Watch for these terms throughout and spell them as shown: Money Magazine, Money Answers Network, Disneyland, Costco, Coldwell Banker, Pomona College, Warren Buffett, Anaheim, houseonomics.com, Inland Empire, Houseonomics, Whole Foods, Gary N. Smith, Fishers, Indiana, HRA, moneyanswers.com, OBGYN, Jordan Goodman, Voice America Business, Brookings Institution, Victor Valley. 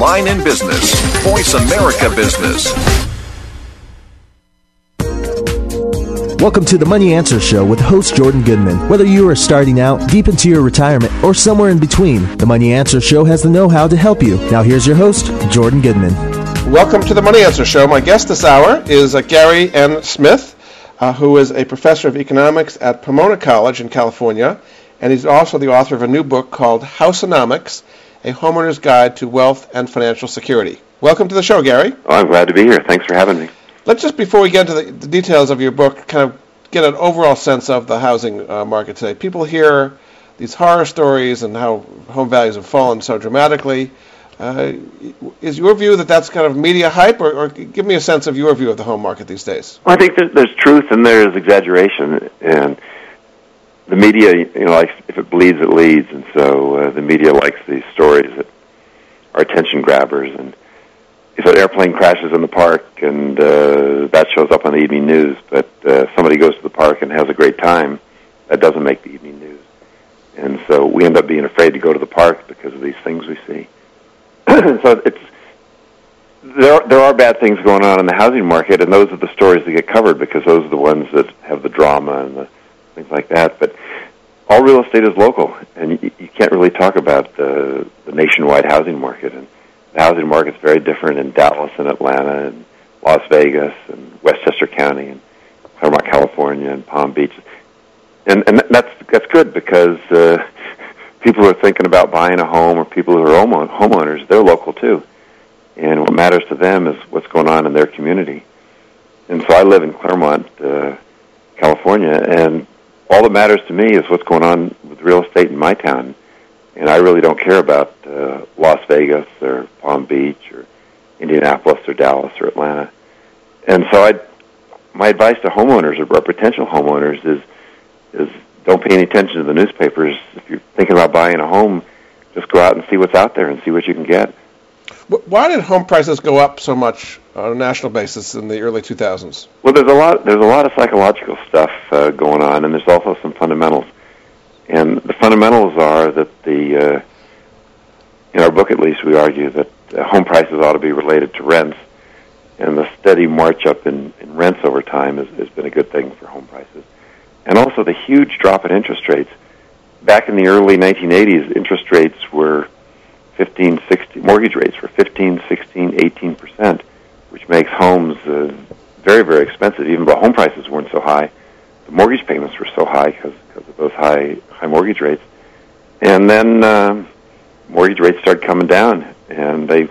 Line in business, Voice America Business. Welcome to the Money Answers Show with host Jordan Goodman. Whether you are starting out, deep into your retirement, or somewhere in between, the Money Answers Show has the know-how to help you. Now here's your host, Jordan Goodman. Welcome to the Money Answers Show. My guest this hour is Gary N. Smith, who is a professor of economics at Pomona College in California, and he's also the author of a new book called Houseonomics, A Homeowner's Guide to Wealth and Financial Security. Welcome to the show, Gary. Oh, I'm glad to be here. Thanks for having me. Let's just, before we get into the details of your book, kind of get an overall sense of the housing market today. People hear these horror stories and how home values have fallen so dramatically. Is your view that that's kind of media hype, or give me a sense of your view of the home market these days? Well, I think there's truth and there's exaggeration, and the media, likes, if it bleeds, it leads, and so the media likes these stories that are attention grabbers. And if an airplane crashes in the park, and that shows up on the evening news, but somebody goes to the park and has a great time, that doesn't make the evening news. And so we end up being afraid to go to the park because of these things we see. So there are bad things going on in the housing market, and those are the stories that get covered because those are the ones that have the drama and the things like that. But all real estate is local, and you can't really talk about the nationwide housing market. And the housing market's very different in Dallas and Atlanta and Las Vegas and Westchester County and Claremont, California and Palm Beach. And that's good because people who are thinking about buying a home or people who are homeowners, they're local too. And what matters to them is what's going on in their community. And so I live in Claremont, California, and all that matters to me is what's going on with real estate in my town, and I really don't care about Las Vegas or Palm Beach or Indianapolis or Dallas or Atlanta. And so my advice to homeowners or potential homeowners is don't pay any attention to the newspapers. If you're thinking about buying a home, just go out and see what's out there and see what you can get. Why did home prices go up so much on a national basis in the early 2000s? Well, there's a lot of psychological stuff going on, and there's also some fundamentals. And the fundamentals are that in our book at least, we argue that home prices ought to be related to rents, and the steady march up in rents over time has been a good thing for home prices. And also the huge drop in interest rates. Back in the early 1980s, interest rates were 15-16 mortgage rates were 15%, 16%, 18%, which makes homes very, very expensive. Even though home prices weren't so high, the mortgage payments were so high because of those high mortgage rates. And then mortgage rates started coming down, and they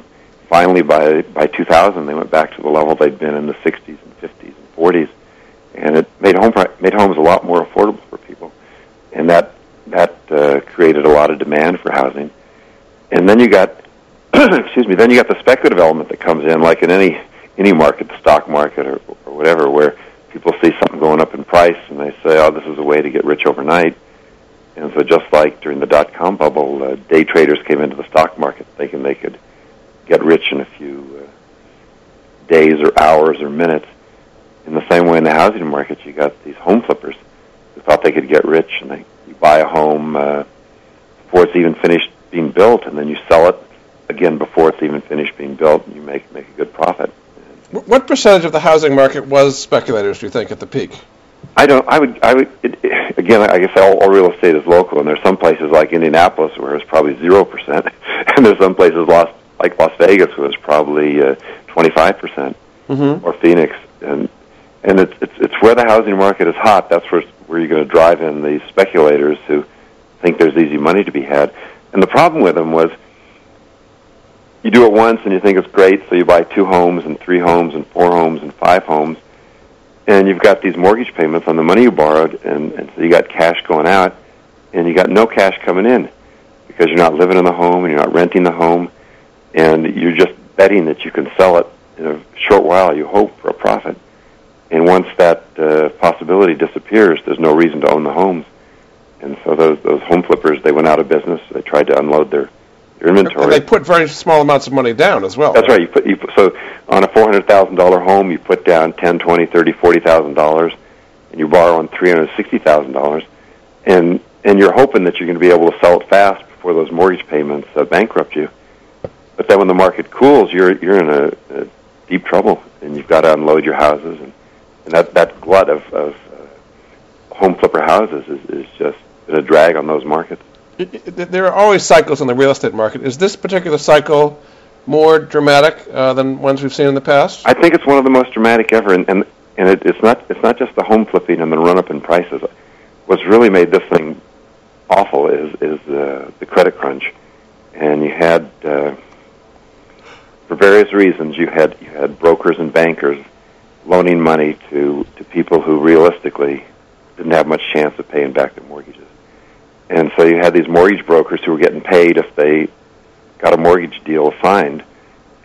finally by 2000 they went back to the level they'd been in the 60s and 50s and 40s, and it made homes a lot more affordable for people, and that created a lot of demand for housing. And then you got, the speculative element that comes in, like in any market, the stock market or whatever, where people see something going up in price and they say, oh, this is a way to get rich overnight. And so just like during the dot-com bubble, day traders came into the stock market thinking they could get rich in a few days or hours or minutes. In the same way in the housing market, you got these home flippers who thought they could get rich, and you buy a home before it's even finished being built, and then you sell it again before it's even finished being built, and you make a good profit. What percentage of the housing market was speculators, do you think, at the peak? I guess all real estate is local, and there's some places like Indianapolis where it's probably 0%, and there's some places like Las Vegas where it's probably 25%, or Phoenix, and it's where the housing market is hot. That's where you're going to drive in these speculators who think there's easy money to be had. And the problem with them was you do it once and you think it's great, so you buy 2 homes and 3 homes and 4 homes and 5 homes, and you've got these mortgage payments on the money you borrowed, and so you got cash going out, and you got no cash coming in because you're not living in the home and you're not renting the home, and you're just betting that you can sell it in a short while, you hope, for a profit. And once that possibility disappears, there's no reason to own the homes. And so those home flippers, they went out of business. They tried to unload their inventory. And they put very small amounts of money down as well. That's right. So on a $400,000 home, you put down $10,000, $20,000, $30,000, $40,000, and you borrow on $360,000. And you're hoping that you're going to be able to sell it fast before those mortgage payments bankrupt you. But then when the market cools, you're in a deep trouble, and you've got to unload your houses, and that glut of home flipper houses is just a drag on those markets. There are always cycles in the real estate market. Is this particular cycle more dramatic than ones we've seen in the past? I think it's one of the most dramatic ever, and it's not just the home flipping and the run-up in prices. What's really made this thing awful is the credit crunch, and you had for various reasons you had brokers and bankers loaning money to people who realistically didn't have much chance of paying back their mortgages, and so you had these mortgage brokers who were getting paid if they got a mortgage deal signed,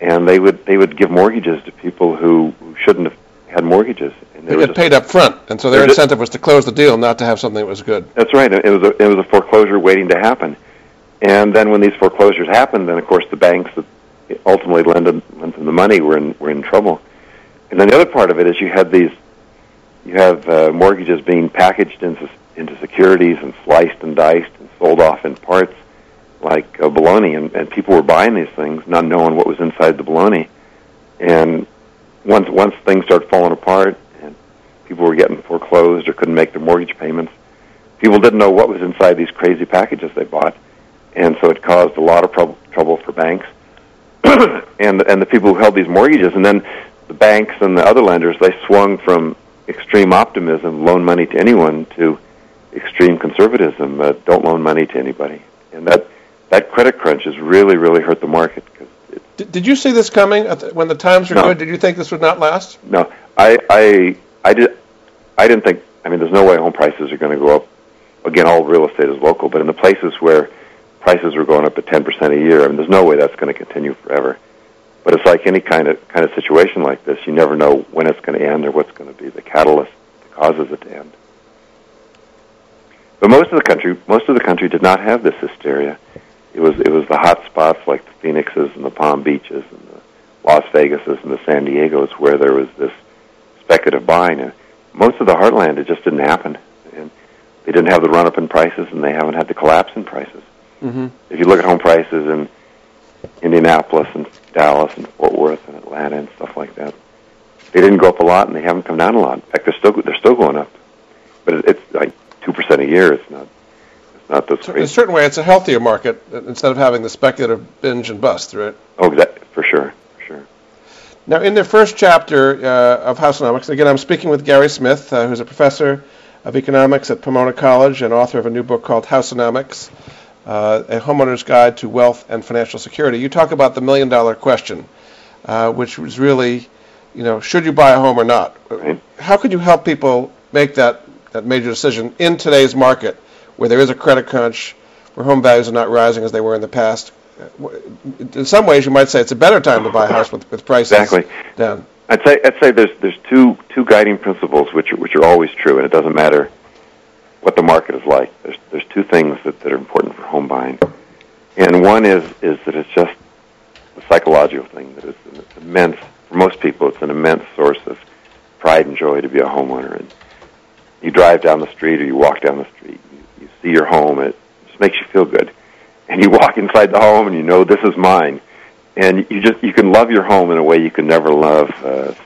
and they would give mortgages to people who shouldn't have had mortgages. And they got paid up front, and so their incentive was to close the deal, not to have something that was good. That's right. It was a foreclosure waiting to happen. And then when these foreclosures happened, then of course the banks that ultimately lent them the money were in trouble. And then the other part of it is you have mortgages being packaged into securities and sliced and diced and sold off in parts like bologna, and people were buying these things not knowing what was inside the bologna. And once things started falling apart and people were getting foreclosed or couldn't make their mortgage payments, people didn't know what was inside these crazy packages they bought, and so it caused a lot of trouble for banks and the people who held these mortgages. And then the banks and the other lenders, they swung from extreme optimism, loan money to anyone, to extreme conservatism, don't loan money to anybody. And that credit crunch has really, really hurt the market. Did you see this coming when the times were good? Did you think this would not last? No, I didn't think. I mean, there's no way home prices are going to go up. Again, all real estate is local, but in the places where prices were going up at 10% a year, I mean, there's no way that's going to continue forever. But it's like any kind of situation like this. You never know when it's going to end or what's going to be the catalyst that causes it to end. But most of the country did not have this hysteria. It was the hot spots like the Phoenixes and the Palm Beaches and the Las Vegases and the San Diegos where there was this speculative buying. And most of the heartland, it just didn't happen. And they didn't have the run-up in prices, and they haven't had the collapse in prices. Mm-hmm. If you look at home prices in Indianapolis and Dallas and Fort Worth and Atlanta and stuff like that, they didn't go up a lot, and they haven't come down a lot. In fact, they're still going up. But it's like 2% a year. It's not those crazy. In a certain way, it's a healthier market instead of having the speculative binge and bust, right? Oh, that, for sure. Now, in the first chapter of Houseonomics, again, I'm speaking with Gary Smith, who's a professor of economics at Pomona College and author of a new book called Houseonomics, A Homeowner's Guide to Wealth and Financial Security. You talk about the million-dollar question, which was really, should you buy a home or not? Right. How could you help people make that major decision in today's market where there is a credit crunch, where home values are not rising as they were in the past? In some ways, you might say it's a better time to buy a house with prices down. I'd say there's two guiding principles which are always true, and it doesn't matter what the market is like. There's two things that are important for home buying. And one is that it's just a psychological thing, that it's an immense, for most people, it's an immense source of pride and joy to be a homeowner. And you drive down the street or you walk down the street, you see your home, it just makes you feel good. And you walk inside the home and you know this is mine. And you can love your home in a way you can never love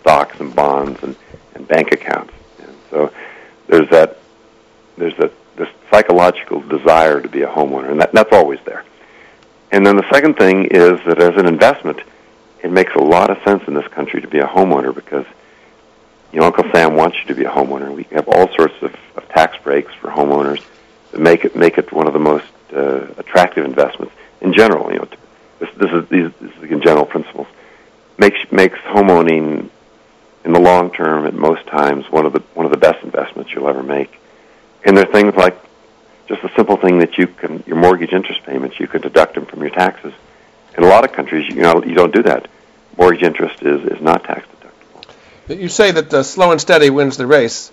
stocks and bonds and bank accounts. And so there's this psychological desire to be a homeowner, and that's always there. And then the second thing is that as an investment, it makes a lot of sense in this country to be a homeowner because Uncle Sam wants you to be a homeowner. We have all sorts of tax breaks for homeowners that make it one of the most attractive investments in general. This is in general principles. Makes homeowning in the long term at most times one of the best investments you'll ever make. And there are things like just a simple thing that your mortgage interest payments, you can deduct them from your taxes. In a lot of countries, you don't do that. Mortgage interest is not tax deductible. You say that slow and steady wins the race.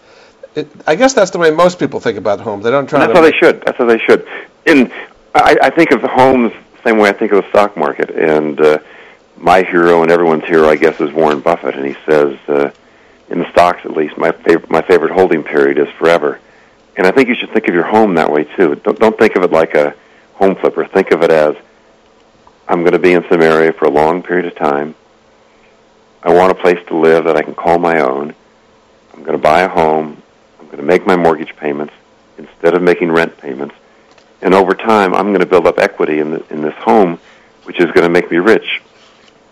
I guess that's the way most people think about homes. They don't try. That's how they should. That's how they should. And I think of homes the same way I think of the stock market. And my hero and everyone's hero, I guess, is Warren Buffett. And he says, in the stocks at least, my favorite holding period is forever. And I think you should think of your home that way too. Don't think of it like a home flipper. Think of it as I'm going to be in some area for a long period of time. I want a place to live that I can call my own. I'm going to buy a home. I'm going to make my mortgage payments instead of making rent payments. And over time, I'm going to build up equity in this home, which is going to make me rich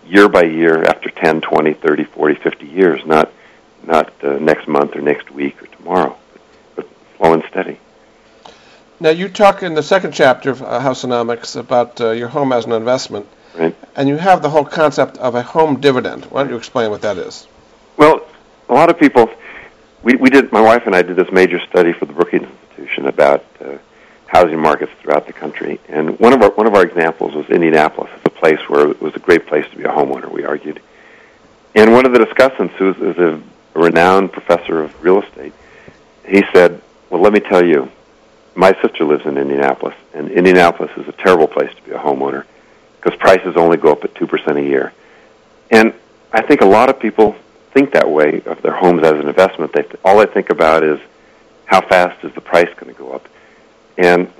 year by year after 10, 20, 30, 40, 50 years, not next month or next week or tomorrow, but slow and steady. Now, you talk in the second chapter of Houseonomics about your home as an investment, right? And you have the whole concept of a home dividend. Why don't you explain what that is? Well, a lot of people, my wife and I did this major study for the Brookings Institution about housing markets throughout the country, and one of our examples was Indianapolis. It's a place where it was a great place to be a homeowner, we argued. And one of the discussants, who is a renowned professor of real estate, he said, well, let me tell you, my sister lives in Indianapolis, and Indianapolis is a terrible place to be a homeowner because prices only go up at 2% a year. And I think a lot of people think that way of their homes as an investment. All they think about is how fast is the price going to go up. And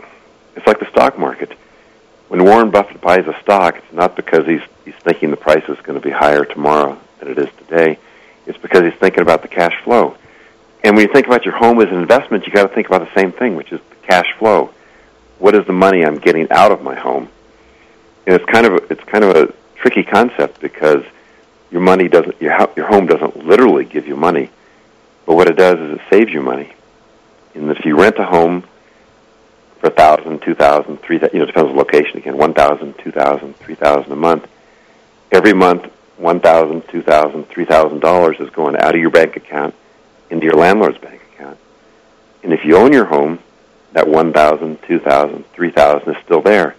it's like the stock market. When Warren Buffett buys a stock, it's not because he's thinking the price is going to be higher tomorrow than it is today. It's because he's thinking about the cash flow. And when you think about your home as an investment, you got to think about the same thing, which is the cash flow. What is the money I'm getting out of my home? And it's kind of a tricky concept because your home doesn't literally give you money, but what it does is it saves you money. And if you rent a home for $1,000, $2,000, $3,000, it depends on the location again, $1,000, $2,000, $3,000 a month. Every month, $1,000, $2,000, $3,000 is going out of your bank account into your landlord's bank account. And if you own your home, that $1,000, $2,000, $3,000 is still there.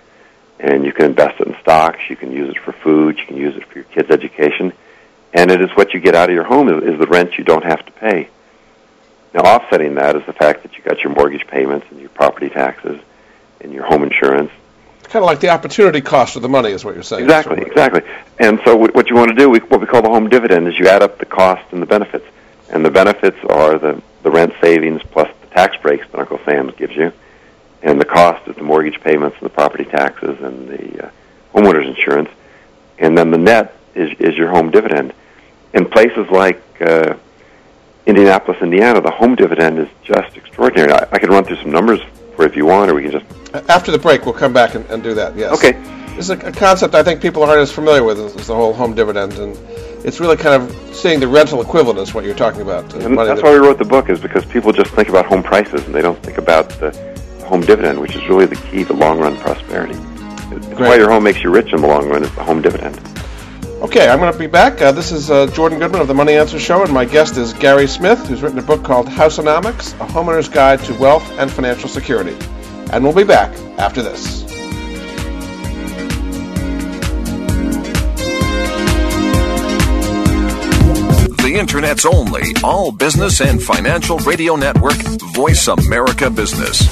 And you can invest it in stocks, you can use it for food, you can use it for your kids' education. And it is what you get out of your home is the rent you don't have to pay. Now, offsetting that is the fact that you got your mortgage payments and your property taxes and your home insurance. It's kind of like the opportunity cost of the money is what you're saying. Exactly. And so what you want to do, what we call the home dividend, is you add up the cost and the benefits. And the benefits are the rent savings plus the tax breaks that Uncle Sam gives you. And the cost is the mortgage payments and the property taxes and the homeowner's insurance. And then the net is your home dividend. In places like Indianapolis, Indiana, the home dividend is just extraordinary. I can run through some numbers for if you want, or we can just... After the break, we'll come back and do that, yes. Okay. This is a concept I think people aren't as familiar with as the whole home dividend, and it's really kind of seeing the rental equivalent is what you're talking about. And that's why we wrote the book, is because people just think about home prices and they don't think about the home dividend, which is really the key to long-run prosperity. It's why your home makes you rich in the long run, is the home dividend. Okay, I'm going to be back. This is Jordan Goodman of the Money Answers Show, and my guest is Gary Smith, who's written a book called Houseonomics, A Homeowner's Guide to Wealth and Financial Security. And we'll be back after this. The Internet's only all business and financial radio network, Voice America Business.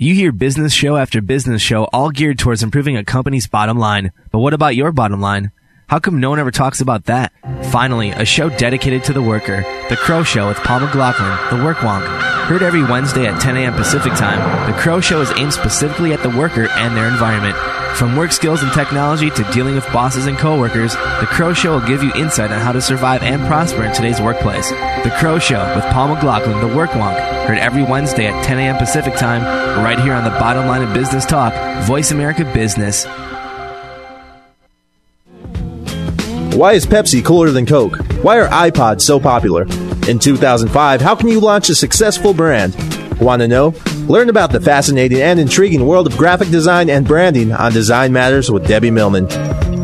You hear business show after business show, all geared towards improving a company's bottom line. But what about your bottom line? How come no one ever talks about that? Finally, a show dedicated to the worker, The Crow Show with Paul McLaughlin, the Work Wonk. Heard every Wednesday at 10 a.m. Pacific Time, The Crow Show is aimed specifically at the worker and their environment. From work skills and technology to dealing with bosses and coworkers, The Crow Show will give you insight on how to survive and prosper in today's workplace. The Crow Show with Paul McLaughlin, the Work Wonk. Heard every Wednesday at 10 a.m. Pacific Time, right here on the Bottom Line of Business Talk, Voice America Business. Why is Pepsi cooler than Coke? Why are iPods so popular? In 2005, how can you launch a successful brand? Want to know? Learn about the fascinating and intriguing world of graphic design and branding on Design Matters with Debbie Millman.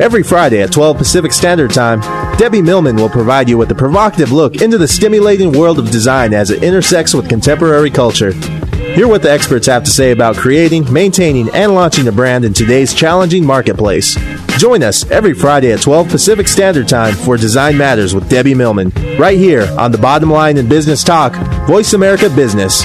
Every Friday at 12 Pacific Standard Time, Debbie Millman will provide you with a provocative look into the stimulating world of design as it intersects with contemporary culture. Hear what the experts have to say about creating, maintaining, and launching a brand in today's challenging marketplace. Join us every Friday at 12 Pacific Standard Time for Design Matters with Debbie Millman, right here on the Bottom Line in Business Talk, Voice America Business.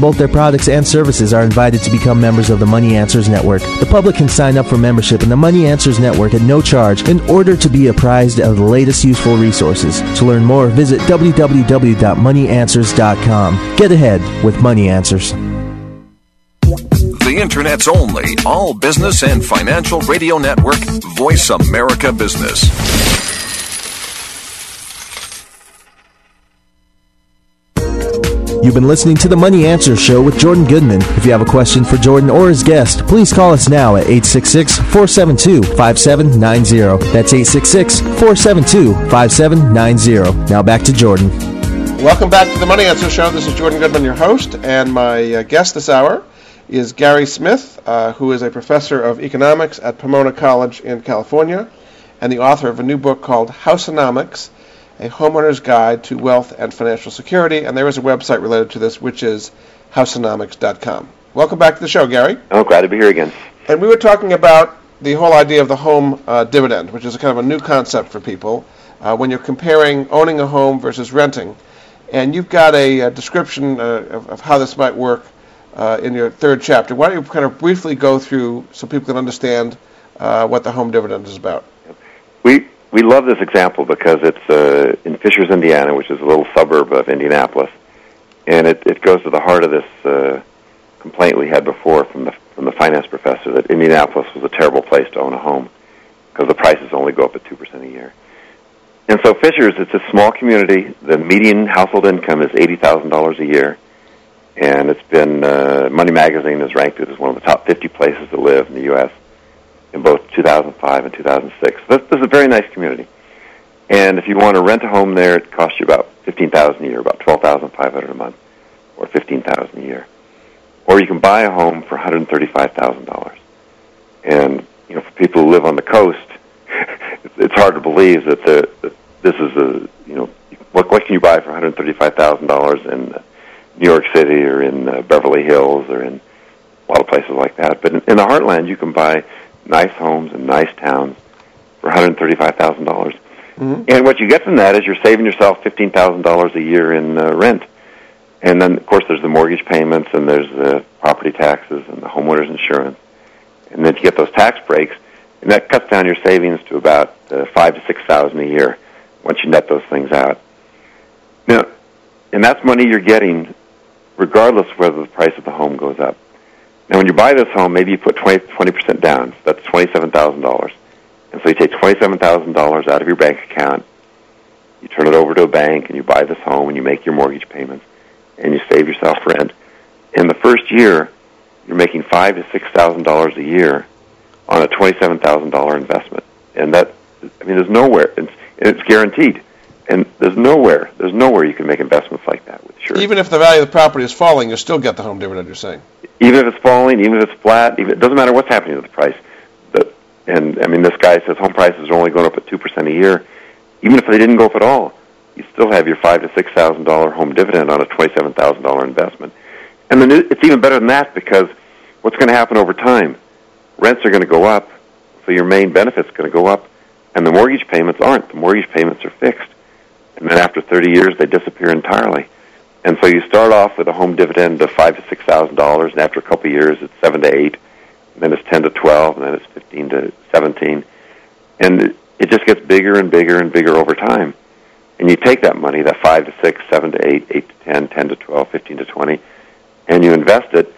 both their products and services are invited to become members of the Money Answers Network. The public can sign up for membership in the Money Answers Network at no charge in order to be apprised of the latest useful resources. To learn more, visit www.moneyanswers.com. Get ahead with Money Answers. The Internet's only all business and financial radio network, Voice America Business. You've been listening to the Money Answers Show with Jordan Goodman. If you have a question for Jordan or his guest, please call us now at 866-472-5790. That's 866-472-5790. Now back to Jordan. Welcome back to the Money Answers Show. This is Jordan Goodman, your host, and my guest this hour is Gary Smith, who is a professor of economics at Pomona College in California and the author of a new book called Houseonomics, A Homeowner's Guide to Wealth and Financial Security, and there is a website related to this, which is houseonomics.com. Welcome back to the show, Gary. Oh, glad to be here again. And we were talking about the whole idea of the home dividend, which is kind of a new concept for people when you're comparing owning a home versus renting. And you've got a description of how this might work in your third chapter. Why don't you kind of briefly go through so people can understand what the home dividend is about? We love this example because it's in Fishers, Indiana, which is a little suburb of Indianapolis, and it goes to the heart of this complaint we had before from the finance professor that Indianapolis was a terrible place to own a home because the prices only go up at 2% a year. And so Fishers, it's a small community. The median household income is $80,000 a year, and it's been Money Magazine has ranked it as one of the top 50 places to live in the U.S. in both 2005 and 2006. This is a very nice community. And if you want to rent a home there, it costs you about $15,000 a year, about $12,500 a month, or $15,000 a year. Or you can buy a home for $135,000. And, you know, for people who live on the coast, it's hard to believe that this is what can you buy for $135,000 in New York City or in Beverly Hills or in a lot of places like that. But in the heartland, you can buy nice homes and nice towns for $135,000. Mm-hmm. And what you get from that is you're saving yourself $15,000 a year in rent. And then, of course, there's the mortgage payments and there's the property taxes and the homeowner's insurance. And then you get those tax breaks, and that cuts down your savings to about $5,000 to $6,000 a year once you net those things out. Now, and that's money you're getting regardless of whether the price of the home goes up. Now, when you buy this home, maybe you put 20% down. That's $27,000. And so you take $27,000 out of your bank account, you turn it over to a bank, and you buy this home, and you make your mortgage payments, and you save yourself rent. In the first year, you're making $5,000 to $6,000 a year on a $27,000 investment. And that, I mean, there's nowhere. It's guaranteed. And there's nowhere you can make investments like that with surety. Even if the value of the property is falling, you still get the home dividend, you're saying? Even if it's falling, even if it's flat, it doesn't matter what's happening to the price. And, I mean, this guy says home prices are only going up at 2% a year. Even if they didn't go up at all, you still have your $5,000 to $6,000 home dividend on a $27,000 investment. And then it's even better than that because what's going to happen over time? Rents are going to go up, so your main benefit's going to go up, and the mortgage payments aren't. The mortgage payments are fixed. And then after 30 years, they disappear entirely. And so you start off with a home dividend of $5,000 to $6,000, and after a couple of years, it's $7,000 to $8,000, and then it's $10,000 to $12,000, and then it's $15,000 to $17,000. And it just gets bigger and bigger and bigger over time. And you take that money, that $5,000 to $6,000, $7,000 to $8,000, $8,000 to $10,000, $10,000 to $12,000, $15,000 to $20,000, and you invest it.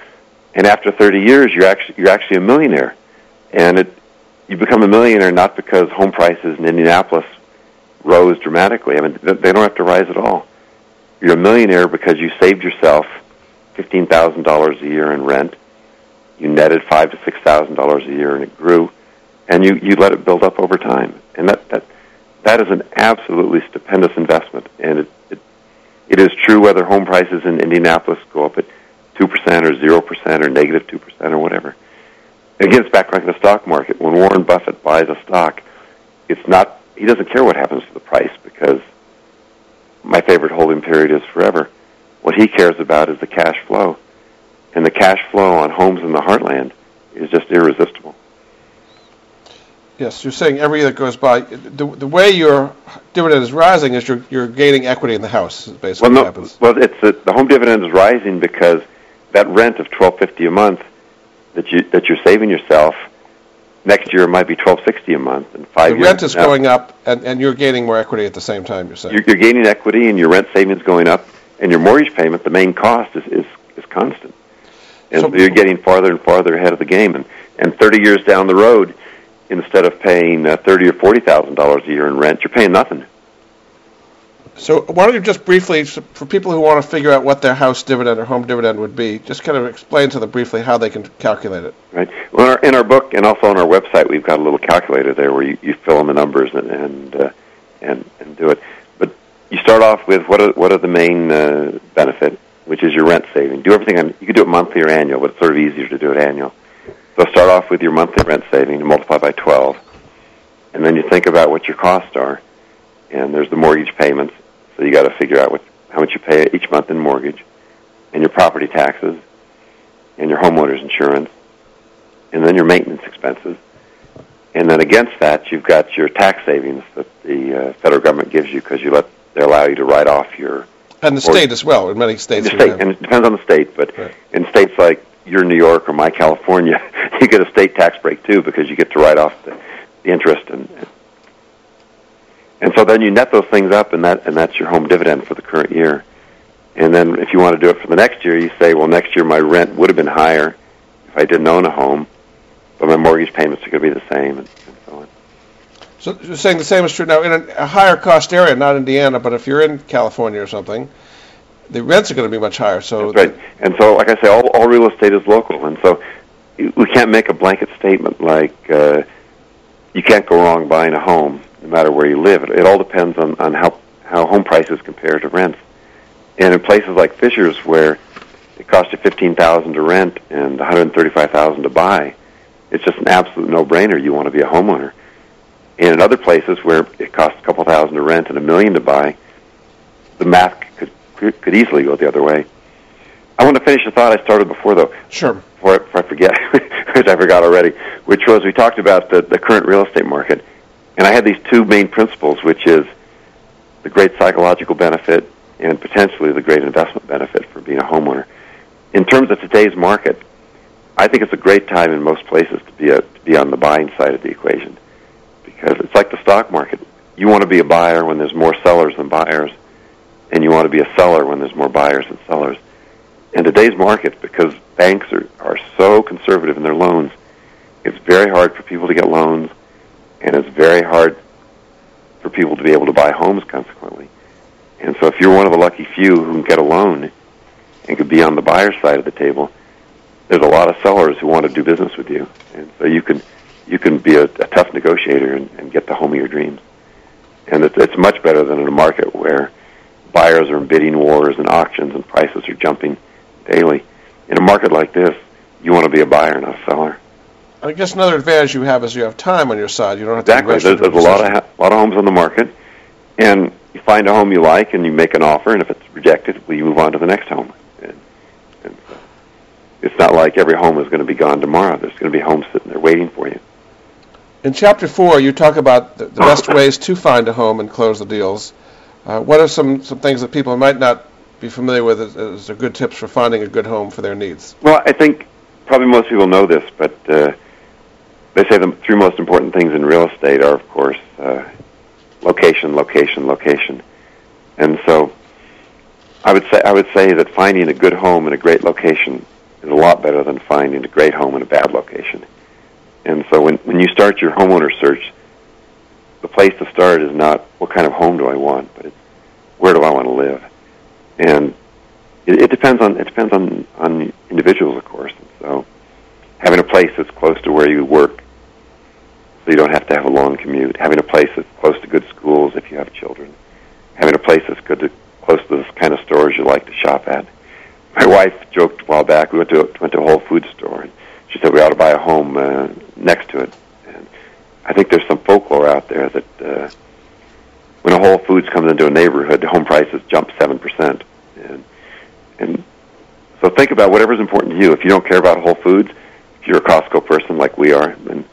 And after 30 years, you're actually a millionaire. And you become a millionaire not because home prices in Indianapolis rose dramatically. I mean, they don't have to rise at all. You're a millionaire because you saved yourself $15,000 a year in rent. You netted $5,000 to $6,000 a year, and it grew. And you let it build up over time. And that is an absolutely stupendous investment. And it is true whether home prices in Indianapolis go up at 2% 2% or 0% or negative 2% or whatever. Again, it's back like the stock market. When Warren Buffett buys a stock, it's not, he doesn't care what happens to the price because my favorite holding period is forever. What he cares about is the cash flow. And the cash flow on homes in the heartland is just irresistible. Yes, you're saying every year that goes by, the way your dividend is rising is you're gaining equity in the house, is basically what happens. Well, the home dividend is rising because that rent of $1,250 a month that you're saving yourself, next year it might be $1,260 a month. And the rent is going up, and you're gaining more equity at the same time, you're saying. You're gaining equity, and your rent savings going up, and your mortgage payment, the main cost, is constant. And so you're getting farther and farther ahead of the game. And 30 years down the road, instead of paying $30,000 or $40,000 a year in rent, you're paying nothing. So why don't you just briefly, for people who want to figure out what their house dividend or home dividend would be, just kind of explain to them briefly how they can calculate it. Right. Well, in our book and also on our website, we've got a little calculator there where you fill in the numbers and do it. But you start off with what are the main benefit, which is your rent saving. Do everything you can do it monthly or annual, but it's sort of easier to do it annual. So start off with your monthly rent saving and multiply by 12, and then you think about what your costs are. And there's the mortgage payments, so you got to figure out how much you pay each month in mortgage, and your property taxes, and your homeowner's insurance, and then your maintenance expenses. And then against that, you've got your tax savings that the federal government gives you because they allow you to write off your... And the state as well, in many states. And it depends on the state, but right. In states like your New York or my California, you get a state tax break too because you get to write off the interest and so then you net those things up, and that's your home dividend for the current year. And then if you want to do it for the next year, you say, well, next year my rent would have been higher if I didn't own a home, but my mortgage payments are going to be the same, and so on. So you're saying the same is true now in a higher cost area, not Indiana, but if you're in California or something, the rents are going to be much higher. So that's right. And so, like I say, all real estate is local, and so we can't make a blanket statement like you can't go wrong buying a home. No matter where you live, it all depends on how home prices compare to rents. And in places like Fishers, where it costs you $15,000 to rent and $135,000 to buy, it's just an absolute no-brainer. You want to be a homeowner. And in other places where it costs a couple thousand to rent and $1 million to buy, the math could easily go the other way. I want to finish the thought I started before, though. Sure. Before I forget, which I forgot already, which was we talked about the current real estate market. And I had these two main principles, which is the great psychological benefit and potentially the great investment benefit for being a homeowner. In terms of today's market, I think it's a great time in most places to be on the buying side of the equation because it's like the stock market. You want to be a buyer when there's more sellers than buyers, and you want to be a seller when there's more buyers than sellers. In today's market, because banks are so conservative in their loans, it's very hard for people to get loans. And it's very hard for people to be able to buy homes, consequently. And so if you're one of the lucky few who can get a loan and could be on the buyer's side of the table, there's a lot of sellers who want to do business with you. And so you can be a tough negotiator and get the home of your dreams. And it's much better than in a market where buyers are in bidding wars and auctions and prices are jumping daily. In a market like this, you want to be a buyer, not a seller. I guess another advantage you have is you have time on your side. You don't have to invest. Exactly. There's a lot of homes on the market, and you find a home you like, and you make an offer, and if it's rejected, well, you move on to the next home. And it's not like every home is going to be gone tomorrow. There's going to be homes sitting there waiting for you. In Chapter 4, you talk about the best ways to find a home and close the deals. What are some things that people might not be familiar with as good tips for finding a good home for their needs? Well, I think probably most people know this, but... They say the three most important things in real estate are, of course, location, location, location. And so I would say that finding a good home in a great location is a lot better than finding a great home in a bad location. And so when you start your homeowner search, the place to start is not what kind of home do I want, but it's where do I want to live. And it depends on individuals, of course. And so having a place that's close to where you work so you don't have to have a long commute, having a place that's close to good schools if you have children, having a place that's close to the kind of stores you like to shop at. My wife joked a while back next to it. And I think there's some folklore out there that when a Whole Foods comes into a neighborhood, home prices jump 7%. And so think about whatever's important to you. If you don't care about Whole Foods, if you're a Costco person like we are, then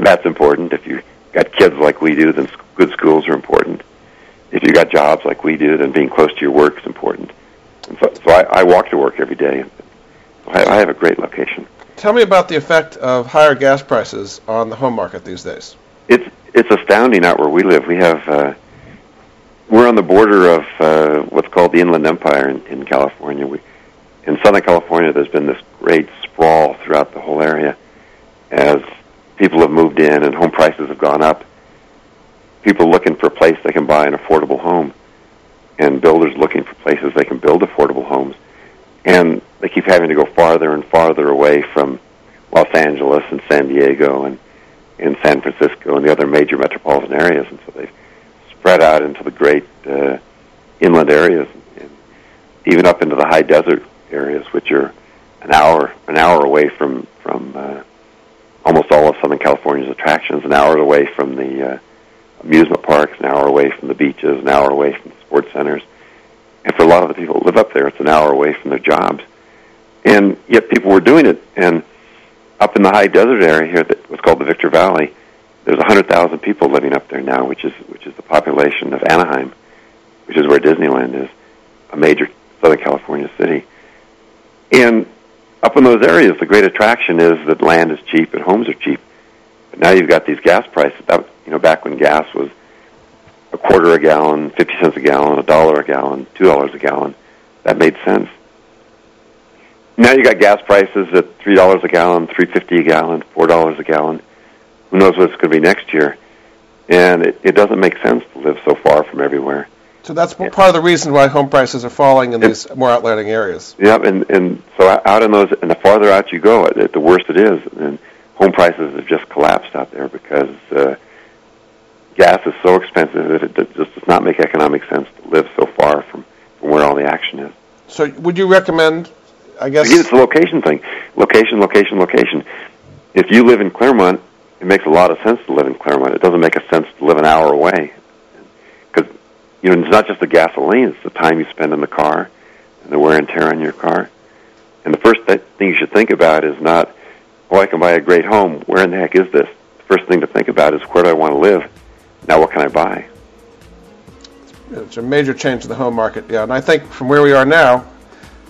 that's important. If you got kids like we do, then good schools are important. If you got jobs like we do, then being close to your work is important. And so I walk to work every day. I have a great location. Tell me about the effect of higher gas prices on the home market these days. It's astounding out where we live. We have we're on the border of what's called the Inland Empire in California. In Southern California, there's been this great sprawl throughout the whole area as people have moved in and home prices have gone up. People looking for a place they can buy an affordable home, and builders looking for places they can build affordable homes. And they keep having to go farther and farther away from Los Angeles and San Diego and San Francisco and the other major metropolitan areas. And so they've spread out into the great inland areas, and even up into the high desert areas, which are an hour away from almost all of Southern California's attractions, an hour away from the amusement parks, an hour away from the beaches, an hour away from the sports centers. And for a lot of the people who live up there, it's an hour away from their jobs. And yet people were doing it. And up in the high desert area here, that what's called the Victor Valley, there's 100,000 people living up there now, which is the population of Anaheim, which is where Disneyland is, a major Southern California city. And up in those areas, the great attraction is that land is cheap and homes are cheap. But now you've got these gas prices. Back when gas was a quarter a gallon, 50 cents a gallon, $1 a gallon, $2 a gallon, that made sense. Now you got gas prices at $3 a gallon, $3.50 a gallon, $4 a gallon. Who knows what it's going to be next year? And it doesn't make sense to live so far from everywhere. So that's part of the reason why home prices are falling in these more outlying areas. Yeah, and so out in those, and the farther out you go, the worse it is. And home prices have just collapsed out there because gas is so expensive that it just does not make economic sense to live so far from where all the action is. So would you recommend, I guess... Again, it's the location thing. Location, location, location. If you live in Claremont, it makes a lot of sense to live in Claremont. It doesn't make a sense to live an hour away. Because, it's not just the gasoline, it's the time you spend in the car and the wear and tear on your car. And the first thing you should think about is not, I can buy a great home. Where in the heck is this? The first thing to think about is, where do I want to live? Now what can I buy? It's a major change to the home market, yeah. And I think from where we are now,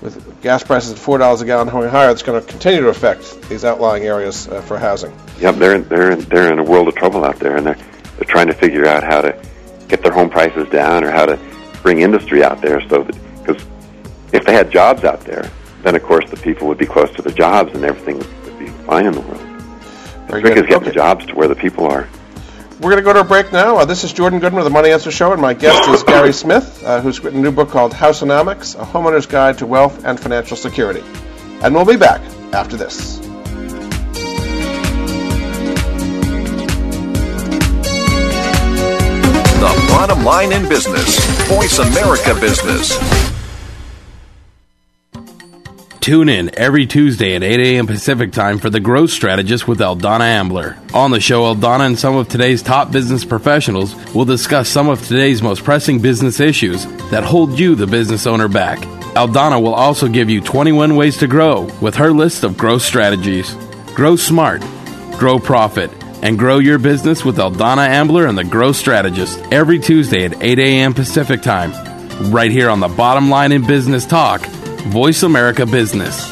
with gas prices at $4 a gallon going higher, it's going to continue to affect these outlying areas for housing. Yeah, they're in a world of trouble out there, and they're trying to figure out how to get their home prices down or how to bring industry out there. So because if they had jobs out there, then of course the people would be close to the jobs and everything would be fine in the world. The trick is getting the jobs to where the people are. We're going to go to a break now. This is Jordan Goodman of the Money Answer Show, and my guest is Gary Smith, who's written a new book called Houseonomics, A Homeowner's Guide to Wealth and Financial Security. And we'll be back after this. The bottom line in business. Voice America Business. Tune in every Tuesday at 8 a.m. Pacific Time for The Growth Strategist with Aldana Ambler. On the show, Aldana and some of today's top business professionals will discuss some of today's most pressing business issues that hold you, the business owner, back. Aldana will also give you 21 ways to grow with her list of growth strategies. Grow smart, grow profit, and grow your business with Aldana Ambler and The Growth Strategist every Tuesday at 8 a.m. Pacific Time, right here on the Bottom Line in Business Talk, Voice America Business.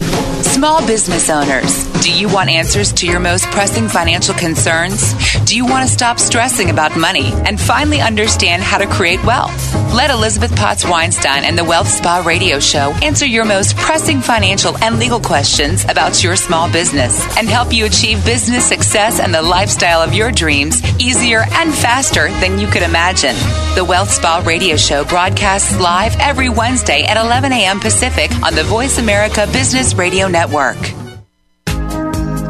Small business owners, do you want answers to your most pressing financial concerns? Do you want to stop stressing about money and finally understand how to create wealth? Let Elizabeth Potts Weinstein and the Wealth Spa Radio Show answer your most pressing financial and legal questions about your small business and help you achieve business success and the lifestyle of your dreams easier and faster than you could imagine. The Wealth Spa Radio Show broadcasts live every Wednesday at 11 a.m. Pacific on the Voice America Business Radio Network.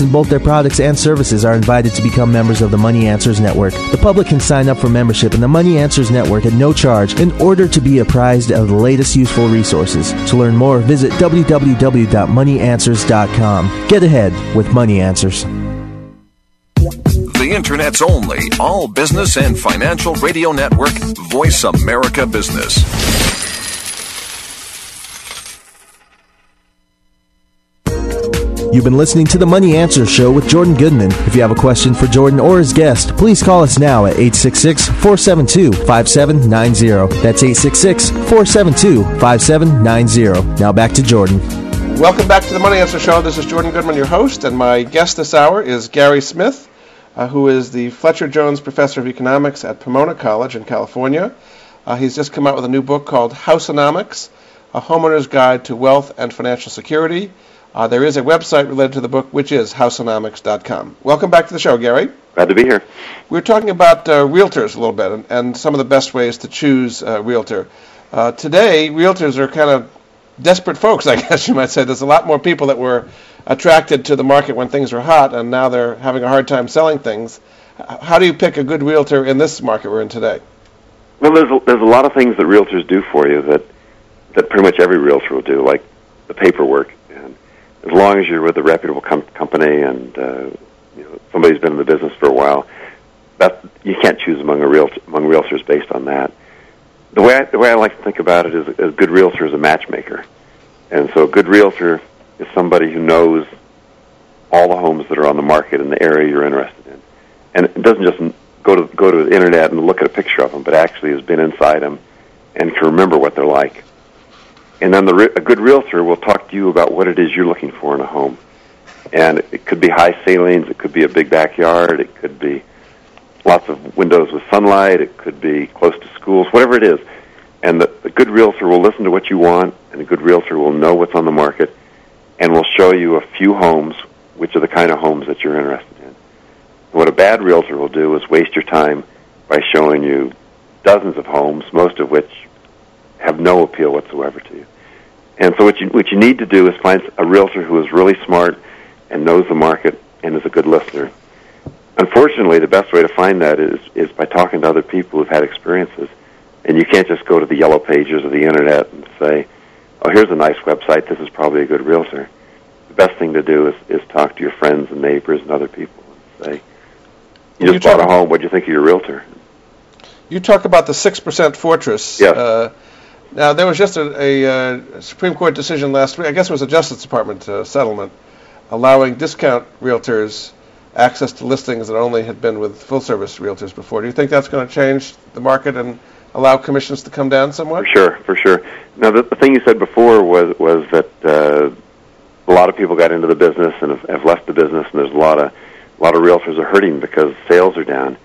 in both their products and services are invited to become members of the Money Answers Network. The public can sign up for membership in the Money Answers Network at no charge in order to be apprised of the latest useful resources. To learn more, visit www.moneyanswers.com. Get ahead with Money Answers. The Internet's only all business and financial radio network, Voice America Business. You've been listening to The Money Answers Show with Jordan Goodman. If you have a question for Jordan or his guest, please call us now at 866-472-5790. That's 866-472-5790. Now back to Jordan. Welcome back to The Money Answers Show. This is Jordan Goodman, your host, and my guest this hour is Gary Smith, who is the Fletcher Jones Professor of Economics at Pomona College in California. He's just come out with a new book called Houseonomics, A Homeowner's Guide to Wealth and Financial Security. There is a website related to the book, which is houseonomics.com. Welcome back to the show, Gary. Glad to be here. We're talking about realtors a little bit and some of the best ways to choose a realtor. Today, realtors are kind of desperate folks, I guess you might say. There's a lot more people that were attracted to the market when things were hot, and now they're having a hard time selling things. How do you pick a good realtor in this market we're in today? Well, there's a lot of things that realtors do for you that pretty much every realtor will do, like the paperwork. As long as you're with a reputable company and somebody's been in the business for a while, that you can't choose among realtors based on that. The way I like to think about it is a good realtor is a matchmaker, and so a good realtor is somebody who knows all the homes that are on the market in the area you're interested in, and it doesn't just go to the internet and look at a picture of them, but actually has been inside them and can remember what they're like. And then a good realtor will talk to you about what it is you're looking for in a home. And it could be high ceilings, it could be a big backyard, it could be lots of windows with sunlight, it could be close to schools, whatever it is. And the good realtor will listen to what you want, and a good realtor will know what's on the market, and will show you a few homes, which are the kind of homes that you're interested in. What a bad realtor will do is waste your time by showing you dozens of homes, most of which have no appeal whatsoever to you. And so what you need to do is find a realtor who is really smart and knows the market and is a good listener. Unfortunately, the best way to find that is by talking to other people who've had experiences. And you can't just go to the yellow pages of the internet and say, oh, here's a nice website, this is probably a good realtor. The best thing to do is talk to your friends and neighbors and other people and say, you just bought a home, what do you think of your realtor? You talk about the 6% fortress. Yes. Now, there was just a Supreme Court decision last week, I guess it was a Justice Department settlement, allowing discount realtors access to listings that only had been with full-service realtors before. Do you think that's going to change the market and allow commissions to come down somewhat? For sure. Now, the thing you said before was that a lot of people got into the business and have left the business, and there's a lot of realtors are hurting because sales are down.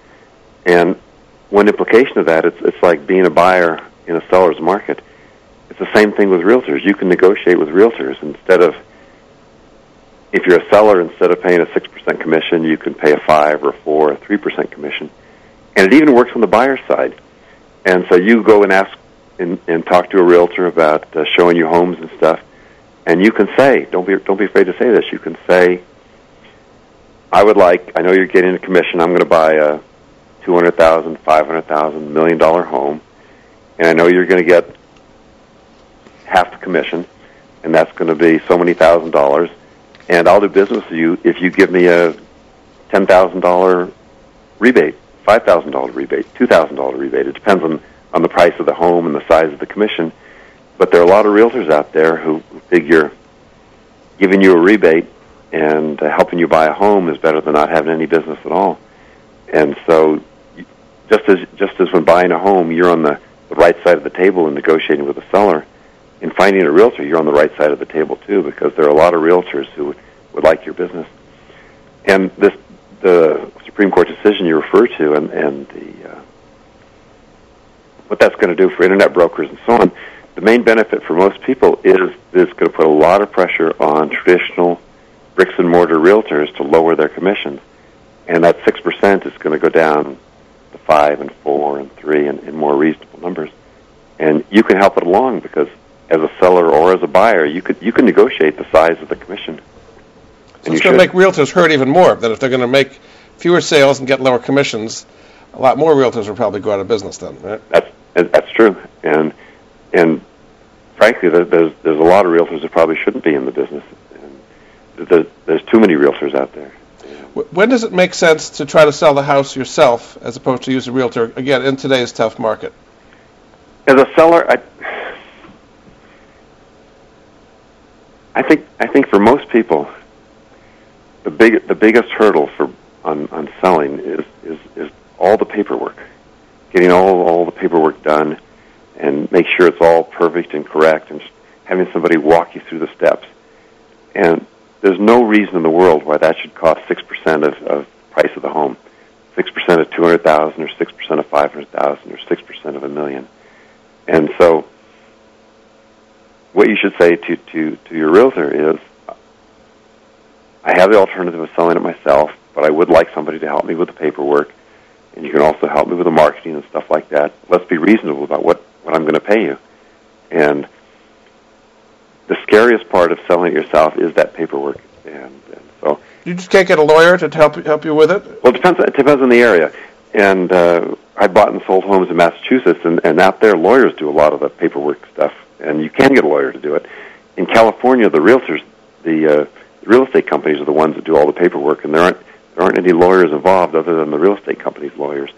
And one implication of that, it's like being a buyer in a seller's market. It's the same thing with realtors. You can negotiate with realtors. If you're a seller, instead of paying a 6% commission, you can pay a 5 or a 4 or a 3% commission. And it even works on the buyer's side. And so you go and ask and talk to a realtor about showing you homes and stuff, and you can say, don't be afraid to say this, you can say, I know you're getting a commission, I'm going to buy a $200,000, $500,000, $1 million home, and I know you're going to get half the commission, and that's going to be so many $1,000, and I'll do business with you if you give me a $10,000 rebate, $5,000 rebate, $2,000 rebate. It depends on the price of the home and the size of the commission, but there are a lot of realtors out there who figure giving you a rebate and helping you buy a home is better than not having any business at all. And so just as when buying a home, you're on the right side of the table in negotiating with the seller. In finding a realtor, you're on the right side of the table, too, because there are a lot of realtors who would like your business. And this, the Supreme Court decision you refer to, and the what that's going to do for internet brokers and so on, the main benefit for most people is it's going to put a lot of pressure on traditional bricks and mortar realtors to lower their commissions, and that 6% is going to go down to 5% and 4% and 3% and more reasonable numbers. And you can help it along because as a seller or as a buyer, you can negotiate the size of the commission. So it's going to make realtors hurt even more. That if they're going to make fewer sales and get lower commissions, a lot more realtors will probably go out of business then, right? That's true. And frankly, there's a lot of realtors that probably shouldn't be in the business. And there's too many realtors out there. When does it make sense to try to sell the house yourself as opposed to use a realtor, again, in today's tough market? As a seller, I think for most people, the biggest hurdle on selling is all the paperwork, getting all the paperwork done, and make sure it's all perfect and correct, and just having somebody walk you through the steps. And there's no reason in the world why that should cost 6% of the price of the home, 6% of $200,000, or 6% of $500,000, or 6% of $1 million. And so, what you should say to your realtor is, I have the alternative of selling it myself, but I would like somebody to help me with the paperwork, and you can also help me with the marketing and stuff like that. Let's be reasonable about what I'm going to pay you. And the scariest part of selling it yourself is that paperwork. And so you just can't get a lawyer to help you with it? Well, it depends on the area. And I bought and sold homes in Massachusetts, and out there lawyers do a lot of the paperwork stuff, and you can get a lawyer to do it. In California, the realtors, the real estate companies are the ones that do all the paperwork, and there aren't any lawyers involved other than the real estate company's lawyers.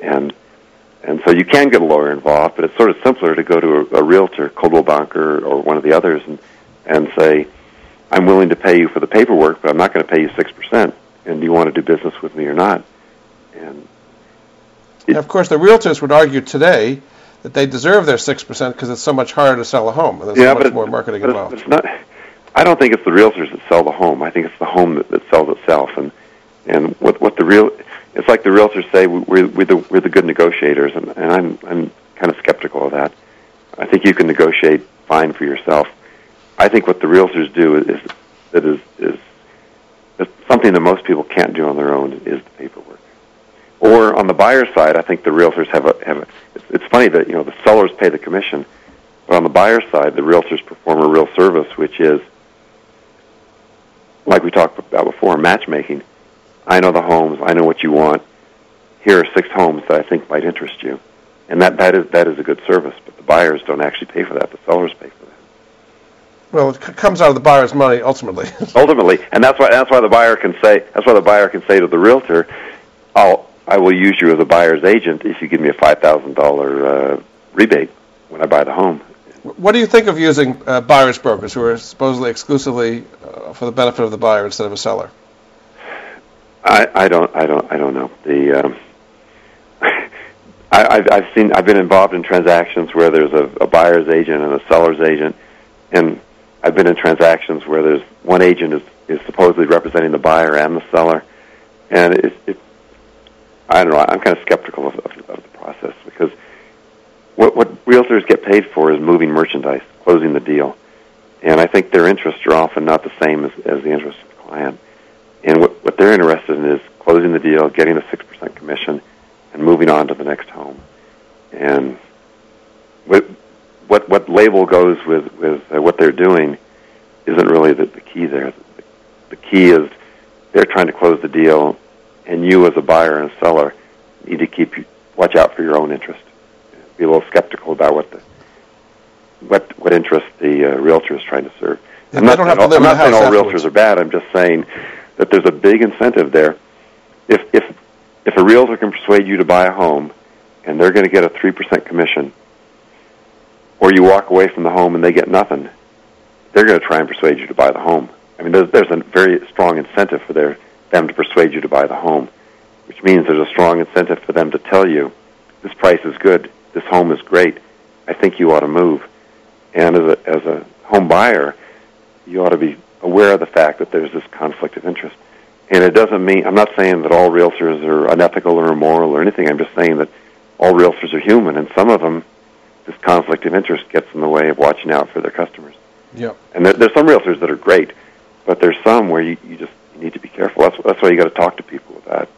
And so you can get a lawyer involved, but it's sort of simpler to go to a realtor, Coldwell Banker or one of the others, and say, I'm willing to pay you for the paperwork, but I'm not going to pay you 6%, and do you want to do business with me or not? And of course, the realtors would argue today that they deserve their 6% because it's so much harder to sell a home. And there's more marketing involved. I don't think it's the realtors that sell the home. I think it's the home that sells itself. And it's like the realtors say, we're the good negotiators, and I'm kind of skeptical of that. I think you can negotiate fine for yourself. I think what the realtors do is something that most people can't do on their own, is the paperwork. Or on the buyer's side, I think the realtors have a it's funny that the sellers pay the commission, but on the buyer's side, the realtors perform a real service, which is, like we talked about before, matchmaking. I know the homes. I know what you want. Here are 6 homes that I think might interest you, and that is a good service. But the buyers don't actually pay for that. The sellers pay for that. Well, it comes out of the buyer's money ultimately. And that's why the buyer can say to the realtor, I will use you as a buyer's agent if you give me a $5,000 rebate when I buy the home. What do you think of using buyer's brokers who are supposedly exclusively for the benefit of the buyer instead of a seller? I don't know. I've been involved in transactions where there's a buyer's agent and a seller's agent, and I've been in transactions where there's one agent is supposedly representing the buyer and the seller, and it I don't know. I'm kind of skeptical of the process because what realtors get paid for is moving merchandise, closing the deal, and I think their interests are often not the same as the interests of the client. And what they're interested in is closing the deal, getting a 6% commission, and moving on to the next home. And what label goes with what they're doing isn't really the key there. The key is they're trying to close the deal, and you as a buyer and a seller need to watch out for your own interest. Be a little skeptical about what interest the realtor is trying to serve. I'm not saying all realtors are bad. I'm just saying that there's a big incentive there. If a realtor can persuade you to buy a home and they're going to get a 3% commission, or you walk away from the home and they get nothing, they're going to try and persuade you to buy the home. I mean, there's a very strong incentive for them to persuade you to buy the home, which means there's a strong incentive for them to tell you, this price is good, this home is great, I think you ought to move. And as a home buyer, you ought to be aware of the fact that there's this conflict of interest. And it doesn't mean, I'm not saying that all realtors are unethical or immoral or anything. I'm just saying that all realtors are human, and some of them, this conflict of interest gets in the way of watching out for their customers. Yep. And there's some realtors that are great, but there's some where you just need to be careful. That's why you got to talk to people about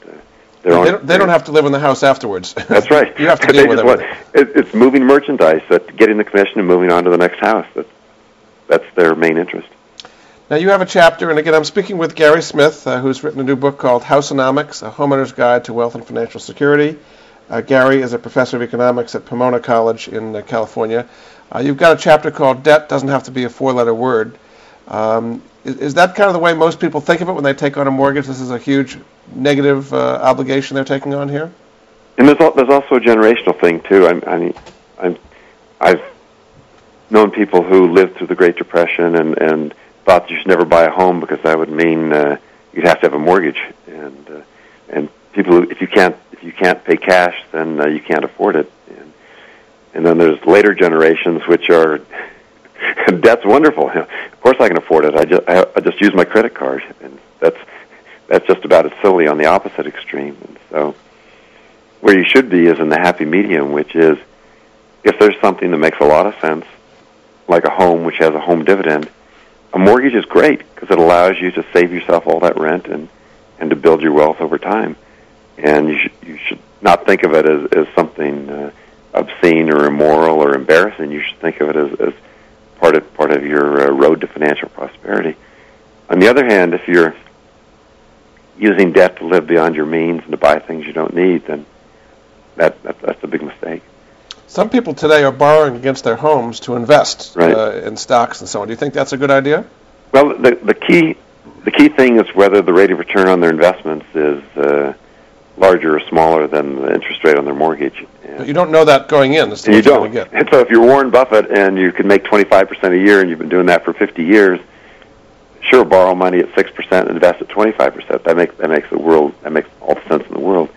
their own. They don't have to live in the house afterwards. That's right. You have to deal with it. It's moving merchandise, getting the commission and moving on to the next house. That's their main interest. Now, you have a chapter, and again, I'm speaking with Gary Smith, who's written a new book called Houseonomics, A Homeowner's Guide to Wealth and Financial Security. Gary is a professor of economics at Pomona College in California. You've got a chapter called Debt Doesn't Have to Be a Four-Letter Word. Is that kind of the way most people think of it when they take on a mortgage? This is a huge negative obligation they're taking on here? And there's also a generational thing, too. I've known people who lived through the Great Depression and thought you should never buy a home because that would mean you'd have to have a mortgage, and people who, if you can't pay cash, then you can't afford it, and then there's later generations which are that's wonderful. You know, of course I can afford it. I just use my credit card, and that's just about as silly on the opposite extreme. And so where you should be is in the happy medium, which is if there's something that makes a lot of sense, like a home which has a home dividend. A mortgage is great because it allows you to save yourself all that rent and to build your wealth over time. And you should not think of it as something obscene or immoral or embarrassing. You should think of it as part of your road to financial prosperity. On the other hand, if you're using debt to live beyond your means and to buy things you don't need, then that's a big mistake. Some people today are borrowing against their homes to invest in stocks and so on. Do you think that's a good idea? Well, the key thing is whether the rate of return on their investments is larger or smaller than the interest rate on their mortgage. But you don't know that going in. You don't. And so if you're Warren Buffett and you can make 25% a year and you've been doing that for 50 years, sure, borrow money at 6% and invest at 25%. That makes all the sense in the world.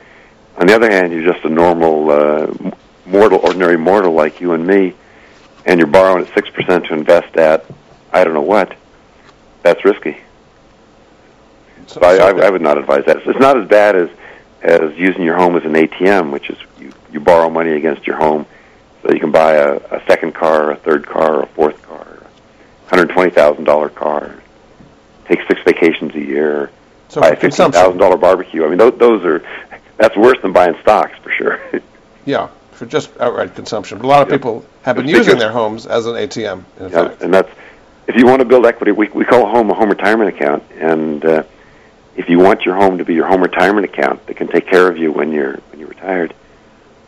On the other hand, you're just a normal ordinary mortal like you and me, and you're borrowing at 6% to invest at I don't know what, that's risky. So I would not advise that. It's not as bad as using your home as an ATM, which is you borrow money against your home so you can buy a second car, a third car, a fourth car, a $120,000 car, take 6 vacations a year, buy a $15,000 barbecue. I mean, that's worse than buying stocks for sure. Yeah. For just outright consumption, but a lot of people have been using their homes as an ATM. In fact. And that's if you want to build equity, we call a home a home retirement account. And if you want your home to be your home retirement account that can take care of you when you're retired,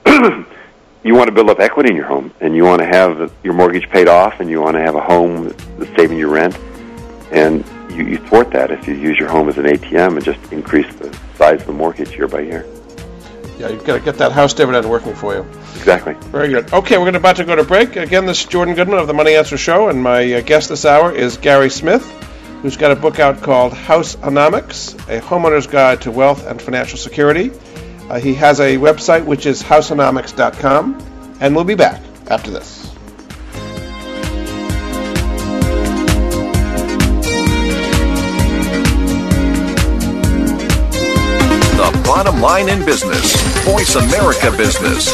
you want to build up equity in your home, and you want to have your mortgage paid off, and you want to have a home that's saving you rent. And you thwart that if you use your home as an ATM and just increase the size of the mortgage year by year. Yeah, you've got to get that house dividend working for you. Exactly. Very good. Okay, we're about to go to break. Again, this is Jordan Goodman of the Money Answer Show, and my guest this hour is Gary Smith, who's got a book out called Houseonomics, A Homeowner's Guide to Wealth and Financial Security. He has a website, which is houseonomics.com, and we'll be back after this. Bottom line in business. Voice America Business.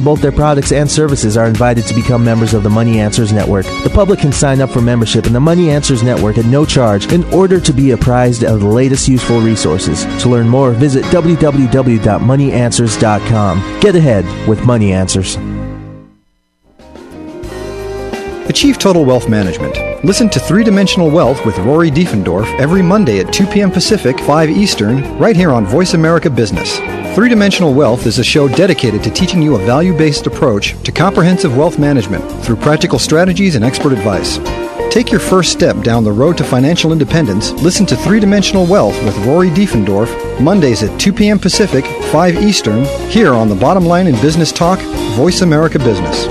both their products and services are invited to become members of the Money Answers Network. The public can sign up for membership in the Money Answers Network at no charge in order to be apprised of the latest useful resources. To learn more, visit www.moneyanswers.com. Get ahead with Money Answers. Achieve total wealth management. Listen to Three-Dimensional Wealth with Rory Diefendorf every Monday at 2 p.m. Pacific, 5 Eastern, right here on Voice America Business. Three-Dimensional Wealth is a show dedicated to teaching you a value-based approach to comprehensive wealth management through practical strategies and expert advice. Take your first step down the road to financial independence. Listen to Three Dimensional Wealth with Rory Diefendorf, Mondays at 2 p.m. Pacific, 5 Eastern, here on The Bottom Line in Business Talk, Voice America Business.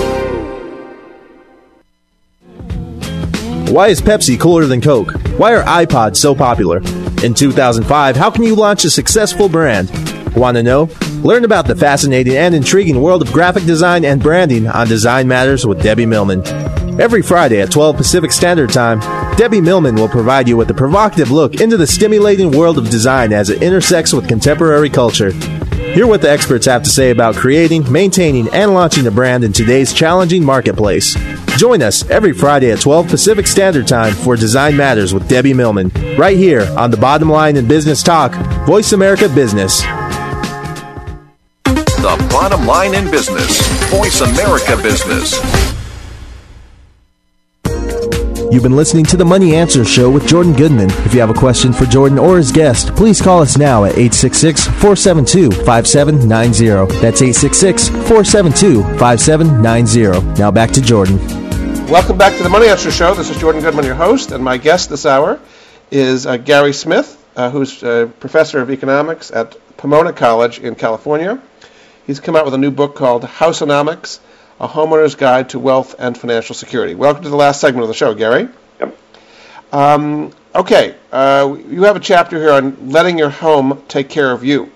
Why is Pepsi cooler than Coke? Why are iPods so popular? In 2005, how can you launch a successful brand? Want to know? Learn about the fascinating and intriguing world of graphic design and branding on Design Matters with Debbie Millman. Every Friday at 12 Pacific Standard Time, Debbie Millman will provide you with a provocative look into the stimulating world of design as it intersects with contemporary culture. Hear what the experts have to say about creating, maintaining, and launching a brand in today's challenging marketplace. Join us every Friday at 12 Pacific Standard Time for Design Matters with Debbie Millman, right here on The Bottom Line in Business Talk, Voice America Business. The Bottom Line in Business, Voice America Business. You've been listening to The Money Answers Show with Jordan Goodman. If you have a question for Jordan or his guest, please call us now at 866-472-5790. That's 866-472-5790. Now back to Jordan. Welcome back to The Money Answers Show. This is Jordan Goodman, your host, and my guest this hour is Gary Smith, who's a professor of economics at Pomona College in California. He's come out with a new book called Houseonomics, A Homeowner's Guide to Wealth and Financial Security. Welcome to the last segment of the show, Gary. Yep. You have a chapter here on letting your home take care of you.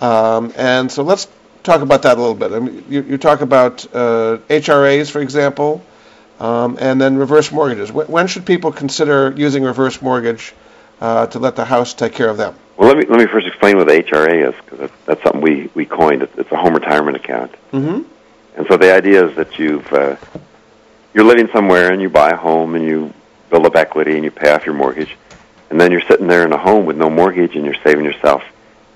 And so let's talk about that a little bit. I mean, you talk about HRAs, for example, and then reverse mortgages. When should people consider using reverse mortgage to let the house take care of them? Well, let me first explain what the HRA is, because that's something we coined. It's a home retirement account. Mm-hmm. And so the idea is that you're living somewhere and you buy a home and you build up equity and you pay off your mortgage, and then you're sitting there in a home with no mortgage and you're saving yourself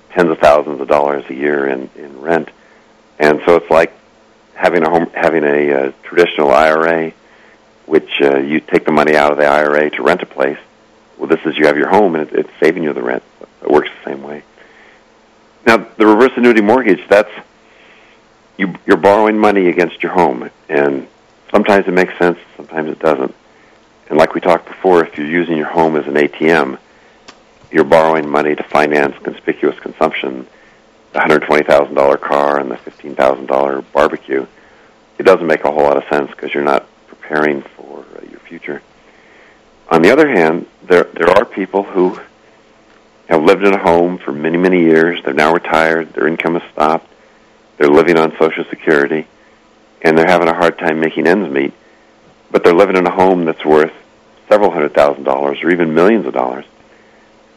tens of thousands of dollars a year in rent. And so it's like having a traditional IRA, which you take the money out of the IRA to rent a place. Well, this is you have your home and it's saving you the rent. So it works the same way. Now, the reverse annuity mortgage, that's you're borrowing money against your home, and sometimes it makes sense, sometimes it doesn't. And like we talked before, if you're using your home as an ATM, you're borrowing money to finance conspicuous consumption, the $120,000 car and the $15,000 barbecue. It doesn't make a whole lot of sense because you're not preparing for your future. On the other hand, there are people who have lived in a home for many, many years. They're now retired. Their income has stopped. They're living on Social Security, and they're having a hard time making ends meet, but they're living in a home that's worth several $100,000s or even millions of dollars,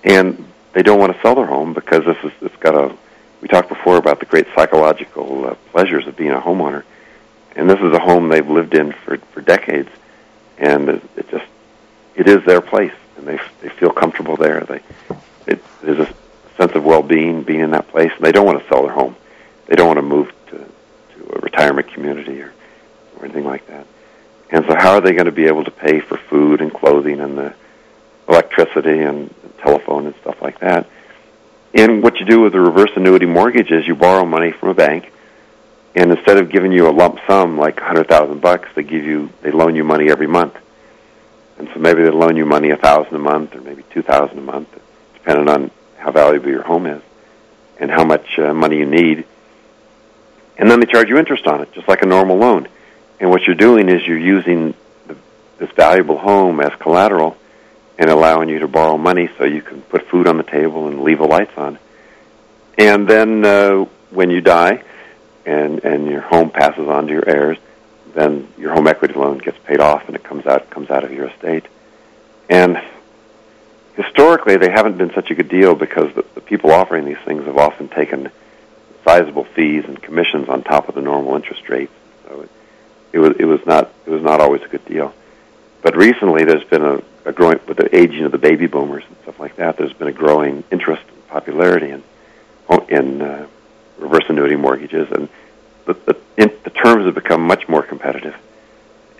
and they don't want to sell their home because we talked before about the great psychological pleasures of being a homeowner, and this is a home they've lived in for decades, and it is their place, and they feel comfortable there. There's a sense of well-being being in that place, and they don't want to sell their home. They don't want to move to a retirement community or anything like that. And so how are they going to be able to pay for food and clothing and the electricity and telephone and stuff like that? And what you do with a reverse annuity mortgage is you borrow money from a bank, and instead of giving you a lump sum like $100,000, they loan you money every month. And so maybe they loan you money $1,000 a month or maybe $2,000 a month, depending on how valuable your home is and how much money you need. And then they charge you interest on it, just like a normal loan. And what you're doing is you're using this valuable home as collateral and allowing you to borrow money so you can put food on the table and leave the lights on. And then when you die and your home passes on to your heirs, then your home equity loan gets paid off and it comes out of your estate. And historically, they haven't been such a good deal because the people offering these things have often taken sizable fees and commissions on top of the normal interest rates, so it was not always a good deal. But recently, there's been a growing, with the aging of the baby boomers and stuff like that, there's been a growing interest and popularity in reverse annuity mortgages, and the terms have become much more competitive.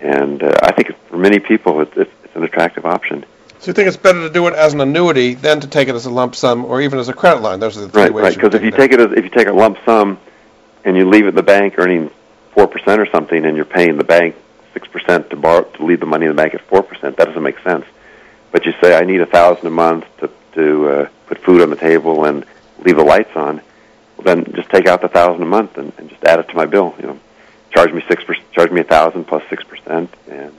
And I think for many people, it's an attractive option. So you think it's better to do it as an annuity than to take it as a lump sum or even as a credit line? Those are the three ways. Right, because if you take a lump sum and you leave it at the bank earning 4% or something, and you're paying the bank 6% to leave the money in the bank at 4%. That doesn't make sense. But you say, I need $1,000 a month to put food on the table and leave the lights on. Well, then just take out the $1,000 a month and just add it to my bill. You know, charge me $1,000 plus 6%, and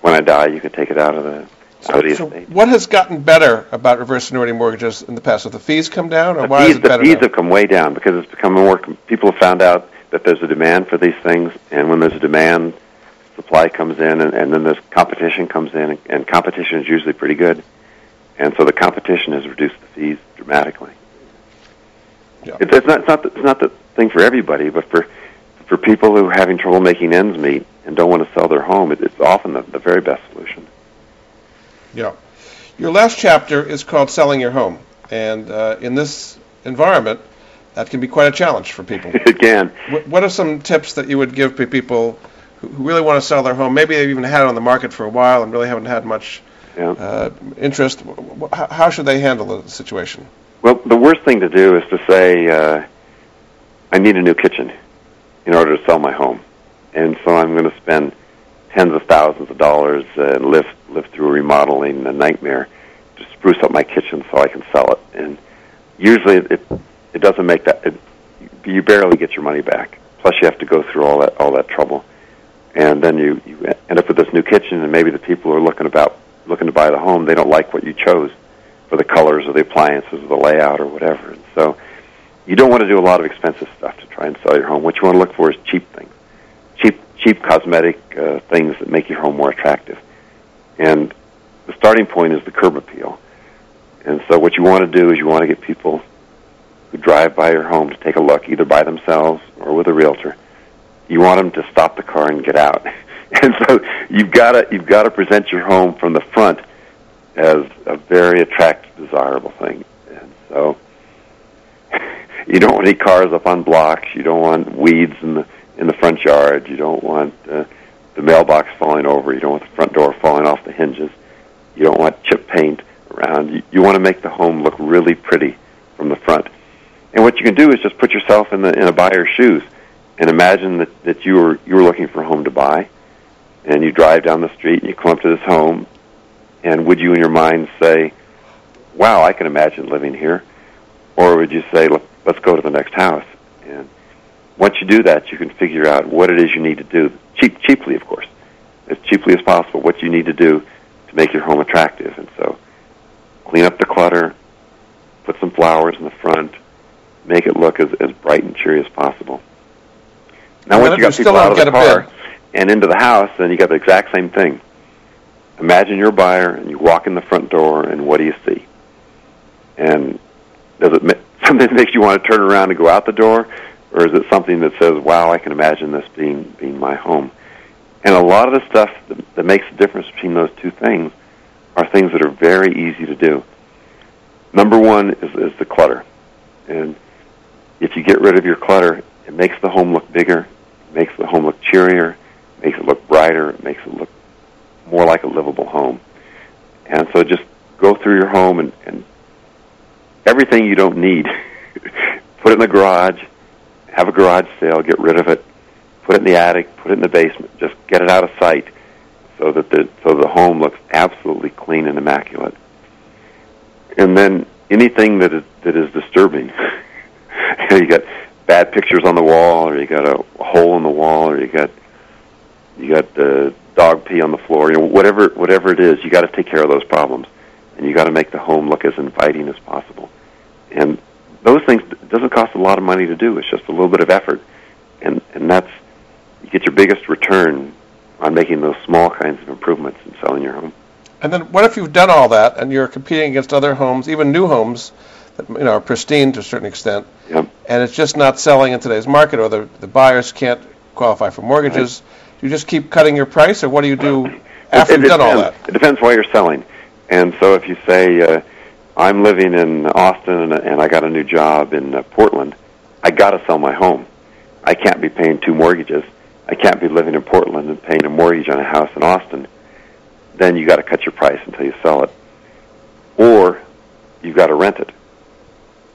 when I die, you can take it out of the. So what has gotten better about reverse annuity mortgages in the past? Have the fees come down, or why is it better? The fees have come way down because it's become more. People have found out that there's a demand for these things, and when there's a demand, supply comes in, and then there's competition comes in, and competition is usually pretty good, and so the competition has reduced the fees dramatically. Yeah. It's not the thing for everybody, but for people who are having trouble making ends meet and don't want to sell their home, it's often the very best solution. Yeah. Your last chapter is called Selling Your Home. And in this environment, that can be quite a challenge for people. It can. What are some tips that you would give to people who really want to sell their home? Maybe they've even had it on the market for a while and really haven't had much interest. How should they handle the situation? Well, the worst thing to do is to say, I need a new kitchen in order to sell my home. And so I'm going to spend tens of thousands of dollars and live through remodeling a nightmare to spruce up my kitchen so I can sell it. And usually it doesn't make that. You barely get your money back. Plus, you have to go through all that trouble, and then you end up with this new kitchen. And maybe the people who are looking to buy the home, they don't like what you chose for the colors or the appliances or the layout or whatever. And so you don't want to do a lot of expensive stuff to try and sell your home. What you want to look for is cheap things. Cheap cosmetic things that make your home more attractive. And the starting point is the curb appeal. And so what you want to do is you want to get people who drive by your home to take a look, either by themselves or with a realtor. You want them to stop the car and get out. And so you've got to present your home from the front as a very attractive, desirable thing. And so you don't want any cars up on blocks. You don't want weeds in the front yard. You don't want the mailbox falling over. You don't want the front door falling off the hinges. You don't want chip paint around. You want to make the home look really pretty from the front. And what you can do is just put yourself in a buyer's shoes and imagine that you were looking for a home to buy, and you drive down the street and you come up to this home, and would you in your mind say, wow, I can imagine living here? Or would you say, let's go to the next house? And once you do that, you can figure out what it is you need to do, cheaply, of course, as cheaply as possible, what you need to do to make your home attractive. And so clean up the clutter, put some flowers in the front, make it look as bright and cheery as possible. Now, once you got people out of the car and into the house, then you got the exact same thing. Imagine you're a buyer, and you walk in the front door, and what do you see? And does it something that makes you want to turn around and go out the door? Or is it something that says, wow, I can imagine this being my home? And a lot of the stuff that makes the difference between those two things are things that are very easy to do. Number one is the clutter. And if you get rid of your clutter, it makes the home look bigger, it makes the home look cheerier, it makes it look brighter, it makes it look more like a livable home. And so just go through your home and everything you don't need, put it in the garage, have a garage sale, get rid of it, put it in the attic, put it in the basement, just get it out of sight so that the home looks absolutely clean and immaculate. And then anything that is disturbing, you got bad pictures on the wall, or you got a hole in the wall, or you got the dog pee on the floor, you know, whatever it is, you got to take care of those problems, and you got to make the home look as inviting as possible. And those things, it doesn't cost a lot of money to do. It's just a little bit of effort. And that's, you get your biggest return on making those small kinds of improvements in selling your home. And then what if you've done all that and you're competing against other homes, even new homes that are pristine to a certain extent, yep, and it's just not selling in today's market, or the buyers can't qualify for mortgages? Right. Do you just keep cutting your price, or what do you do after you've done all that? It depends why you're selling. And so if you say, I'm living in Austin, and I got a new job in Portland, I got to sell my home. I can't be paying two mortgages. I can't be living in Portland and paying a mortgage on a house in Austin. Then you got to cut your price until you sell it, or you've got to rent it.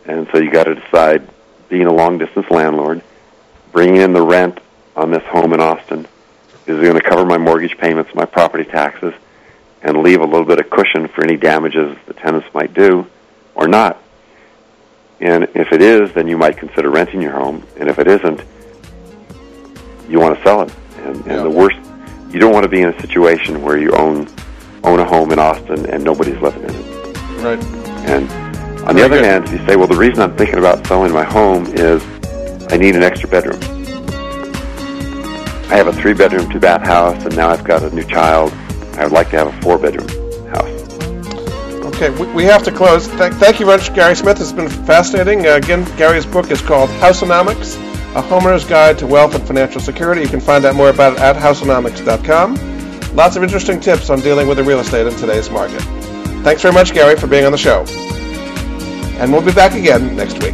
And so you got to decide, being a long-distance landlord, bringing in the rent on this home in Austin is going to cover my mortgage payments, my property taxes, and leave a little bit of cushion for any damages the tenants might do or not. And if it is, then you might consider renting your home. And if it isn't, you want to sell it. And the worst, you don't want to be in a situation where you own a home in Austin and nobody's living in it. Right. And on the other hand, if you say, well, the reason I'm thinking about selling my home is I need an extra bedroom. I have a 3-bedroom, 2-bath house, and now I've got a new child. I would like to have a 4-bedroom house. Okay, we have to close. Thank you very much, Gary Smith. It's been fascinating. Again, Gary's book is called Houseonomics, A Homeowner's Guide to Wealth and Financial Security. You can find out more about it at houseonomics.com. Lots of interesting tips on dealing with the real estate in today's market. Thanks very much, Gary, for being on the show. And we'll be back again next week.